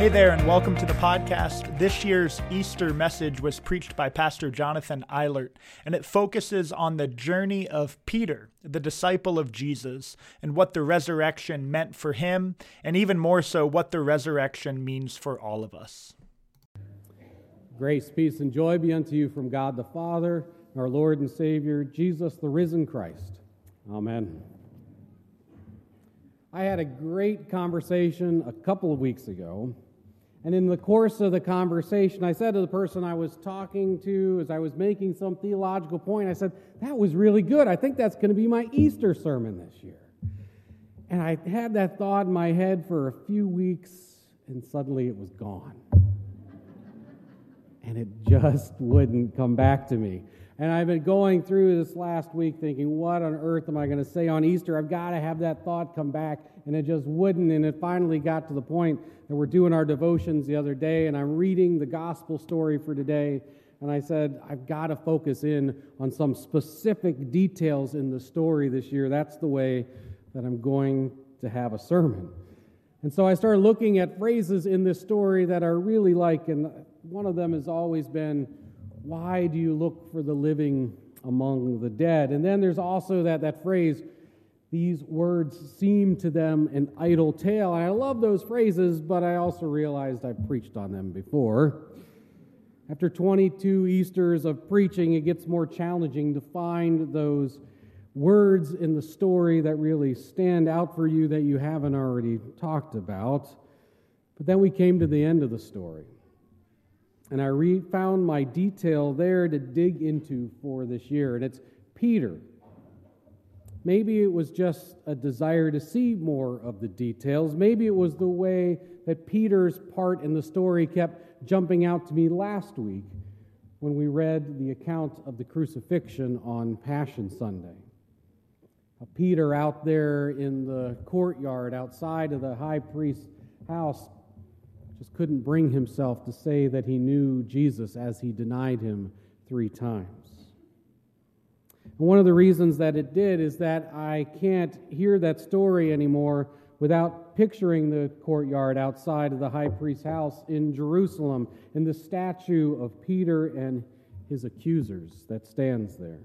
Hey there and welcome to the podcast. This year's Easter message was preached by Pastor Jonathan Eilert, and it focuses on the journey of Peter, the disciple of Jesus, and what the resurrection meant for him, and even more so, what the resurrection means for all of us. Grace, peace, and joy be unto you from God the Father, our Lord and Savior, Jesus the risen Christ. Amen. I had a great conversation a couple of weeks ago. And in the course of the conversation, I said to the person I was talking to as I was making some theological point, I said, that was really good. I think that's going to be my Easter sermon this year. And I had that thought in my head for a few weeks, and suddenly it was gone. And it just wouldn't come back to me. And I've been going through this last week thinking, what on earth am I going to say on Easter? I've got to have that thought come back, and it just wouldn't. And it finally got to the point that we're doing our devotions the other day, and I'm reading the gospel story for today. And I said, I've got to focus in on some specific details in the story this year. That's the way that I'm going to have a sermon. And so I started looking at phrases in this story that are really like, and one of them has always been, why do you look for the living among the dead? And then there's also that phrase, these words seem to them an idle tale. And I love those phrases, but I also realized I preached on them before. After 22 Easters of preaching, it gets more challenging to find those words in the story that really stand out for you that you haven't already talked about. But then we came to the end of the story. And I found my detail there to dig into for this year, and it's Peter. Maybe it was just a desire to see more of the details. Maybe it was the way that Peter's part in the story kept jumping out to me last week when we read the account of the crucifixion on Passion Sunday. Peter out there in the courtyard outside of the high priest's house just couldn't bring himself to say that he knew Jesus as he denied him 3 times. And one of the reasons that it did is that I can't hear that story anymore without picturing the courtyard outside of the high priest's house in Jerusalem and the statue of Peter and his accusers that stands there.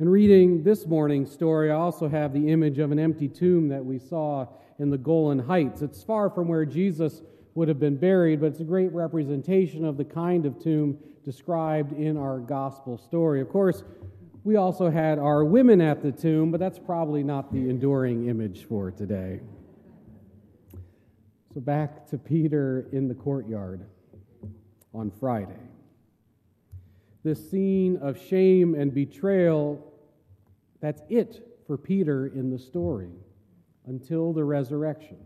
And reading this morning's story, I also have the image of an empty tomb that we saw in the Golan Heights. It's far from where Jesus would have been buried, but it's a great representation of the kind of tomb described in our gospel story. Of course, we also had our women at the tomb, but that's probably not the enduring image for today. So back to Peter in the courtyard on Friday. This scene of shame and betrayal, that's it for Peter in the story until the resurrection.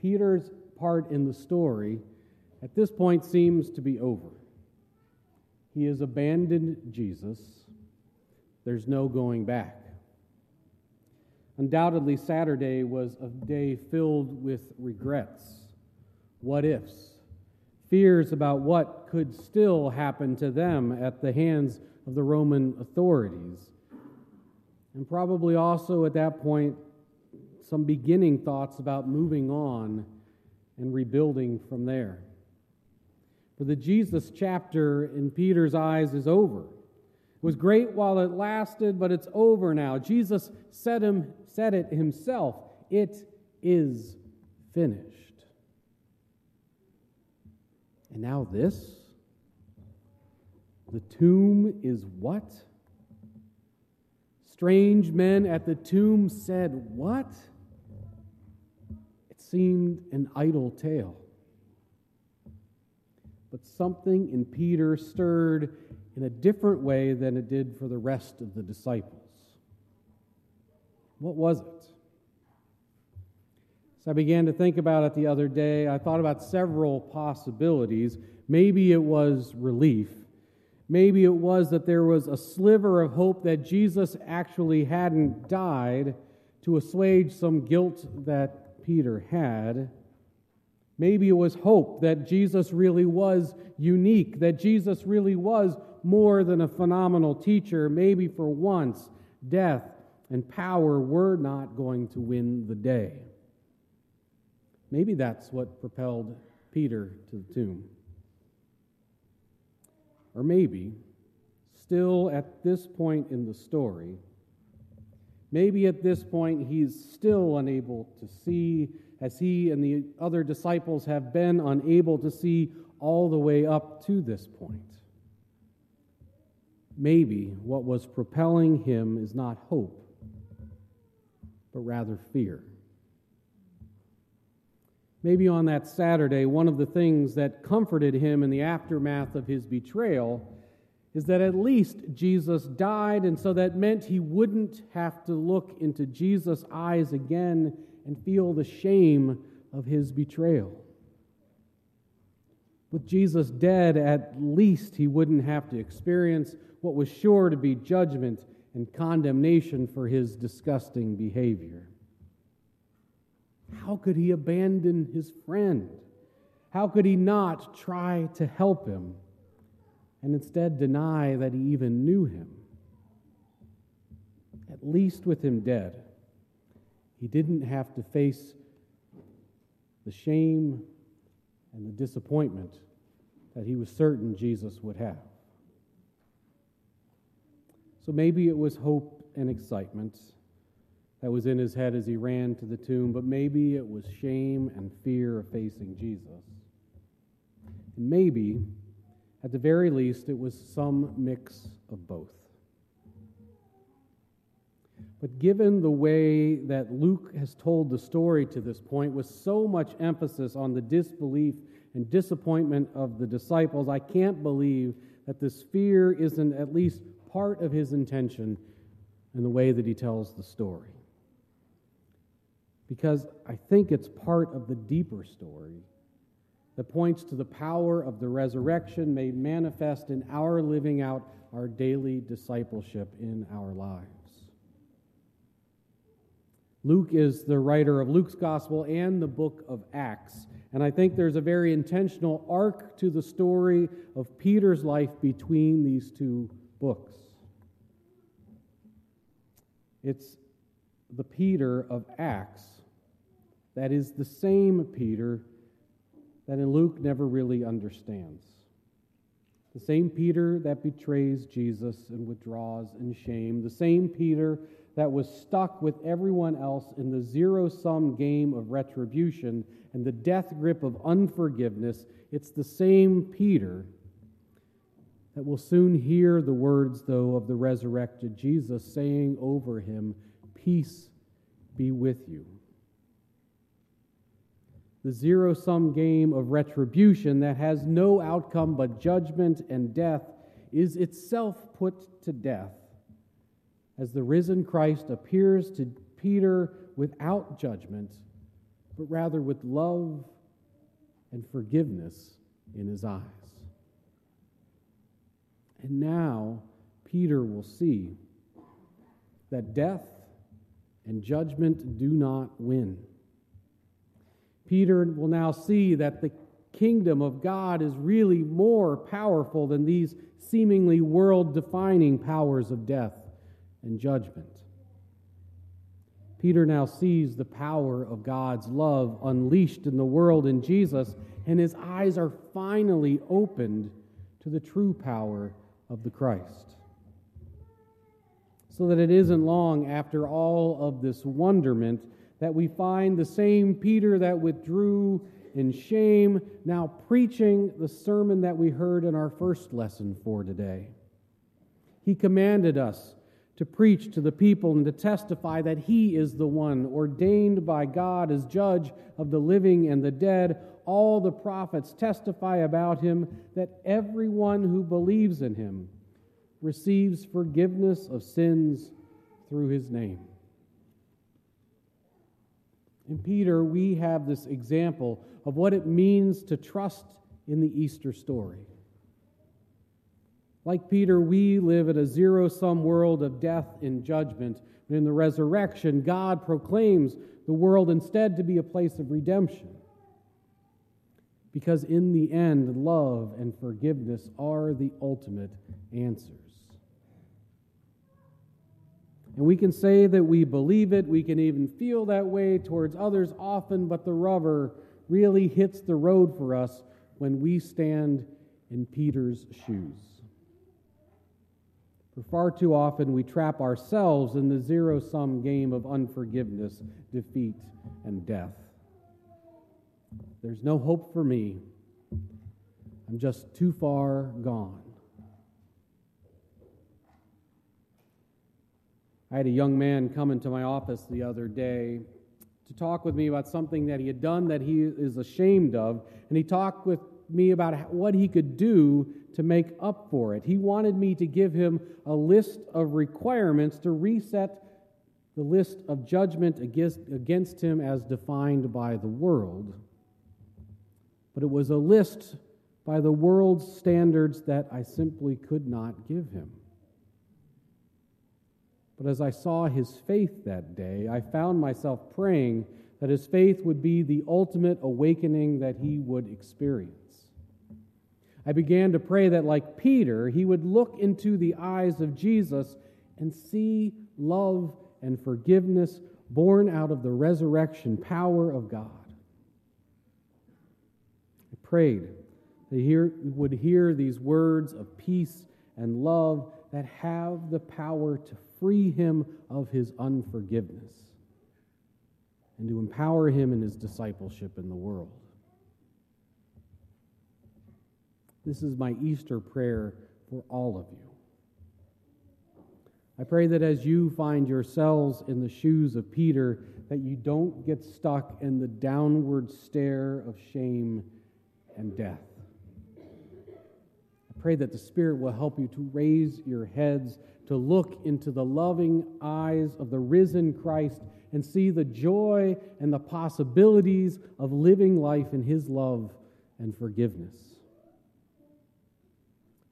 Peter's part in the story at this point seems to be over. He has abandoned Jesus. There's no going back. Undoubtedly, Saturday was a day filled with regrets, what ifs, fears about what could still happen to them at the hands of the Roman authorities. And probably also at that point, some beginning thoughts about moving on and rebuilding from there. For the Jesus chapter in Peter's eyes is over. It was great while it lasted, but it's over now. Jesus said it himself. It is finished. And now this? The tomb is what? Strange men at the tomb said what? Seemed an idle tale. But something in Peter stirred in a different way than it did for the rest of the disciples. What was it? So I began to think about it the other day. I thought about several possibilities. Maybe it was relief. Maybe it was that there was a sliver of hope that Jesus actually hadn't died to assuage some guilt that Peter had. Maybe it was hope that Jesus really was unique, that Jesus really was more than a phenomenal teacher. Maybe for once, death and power were not going to win the day. Maybe that's what propelled Peter to the tomb. Or maybe, still at this point in the story, maybe at this point he's still unable to see, as he and the other disciples have been unable to see all the way up to this point. Maybe what was propelling him is not hope, but rather fear. Maybe on that Saturday, one of the things that comforted him in the aftermath of his betrayal is that at least Jesus died, and so that meant he wouldn't have to look into Jesus' eyes again and feel the shame of his betrayal. With Jesus dead, at least he wouldn't have to experience what was sure to be judgment and condemnation for his disgusting behavior. How could he abandon his friend? How could he not try to help him and instead deny that he even knew him? At least with him dead, he didn't have to face the shame and the disappointment that he was certain Jesus would have. So maybe it was hope and excitement that was in his head as he ran to the tomb, but maybe it was shame and fear of facing Jesus. And maybe, at the very least, it was some mix of both. But given the way that Luke has told the story to this point, with so much emphasis on the disbelief and disappointment of the disciples, I can't believe that this fear isn't at least part of his intention in the way that he tells the story. Because I think it's part of the deeper story that points to the power of the resurrection made manifest in our living out our daily discipleship in our lives. Luke is the writer of Luke's Gospel and the book of Acts, and I think there's a very intentional arc to the story of Peter's life between these two books. It's the Peter of Acts that is the same Peter that in Luke never really understands. The same Peter that betrays Jesus and withdraws in shame. The same Peter that was stuck with everyone else in the zero-sum game of retribution and the death grip of unforgiveness. It's the same Peter that will soon hear the words, though, of the resurrected Jesus saying over him, "Peace be with you." The zero-sum game of retribution that has no outcome but judgment and death is itself put to death as the risen Christ appears to Peter without judgment, but rather with love and forgiveness in his eyes. And now Peter will see that death and judgment do not win. Peter will now see that the kingdom of God is really more powerful than these seemingly world-defining powers of death and judgment. Peter now sees the power of God's love unleashed in the world in Jesus, and his eyes are finally opened to the true power of the Christ. So that it isn't long after all of this wonderment that we find the same Peter that withdrew in shame now preaching the sermon that we heard in our first lesson for today. He commanded us to preach to the people and to testify that he is the one ordained by God as judge of the living and the dead. All the prophets testify about him, that everyone who believes in him receives forgiveness of sins through his name. In Peter, we have this example of what it means to trust in the Easter story. Like Peter, we live in a zero-sum world of death and judgment. But in the resurrection, God proclaims the world instead to be a place of redemption. Because in the end, love and forgiveness are the ultimate answers. And we can say that we believe it, we can even feel that way towards others often, but the rubber really hits the road for us when we stand in Peter's shoes. For far too often, we trap ourselves in the zero-sum game of unforgiveness, defeat, and death. There's no hope for me. I'm just too far gone. I had a young man come into my office the other day to talk with me about something that he had done that he is ashamed of, and he talked with me about what he could do to make up for it. He wanted me to give him a list of requirements to reset the list of judgment against him as defined by the world. But it was a list by the world's standards that I simply could not give him. But as I saw his faith that day, I found myself praying that his faith would be the ultimate awakening that he would experience. I began to pray that, like Peter, he would look into the eyes of Jesus and see love and forgiveness born out of the resurrection power of God. I prayed that he would hear these words of peace and love that have the power to free him of his unforgiveness and to empower him in his discipleship in the world. This is my Easter prayer for all of you. I pray that as you find yourselves in the shoes of Peter, that you don't get stuck in the downward stare of shame and death. I pray that the Spirit will help you to raise your heads, to look into the loving eyes of the risen Christ and see the joy and the possibilities of living life in his love and forgiveness.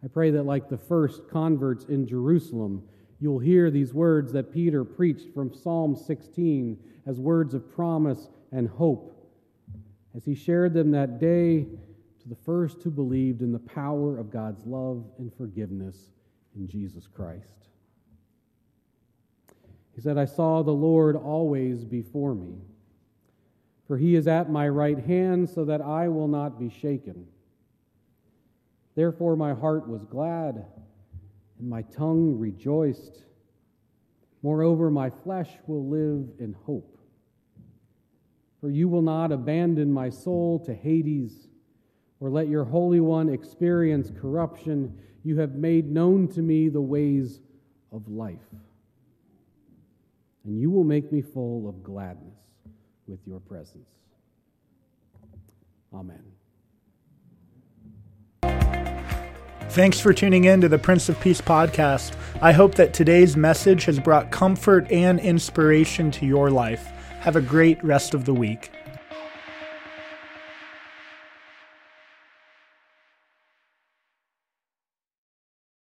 I pray that, like the first converts in Jerusalem, you'll hear these words that Peter preached from Psalm 16 as words of promise and hope, as he shared them that day to the first who believed in the power of God's love and forgiveness in Jesus Christ. He said, "I saw the Lord always before me, for he is at my right hand so that I will not be shaken. Therefore my heart was glad, and my tongue rejoiced. Moreover, my flesh will live in hope. For you will not abandon my soul to Hades, or let your Holy One experience corruption. You have made known to me the ways of life, and you will make me full of gladness with your presence." Amen. Thanks for tuning in to the Prince of Peace podcast. I hope that today's message has brought comfort and inspiration to your life. Have a great rest of the week.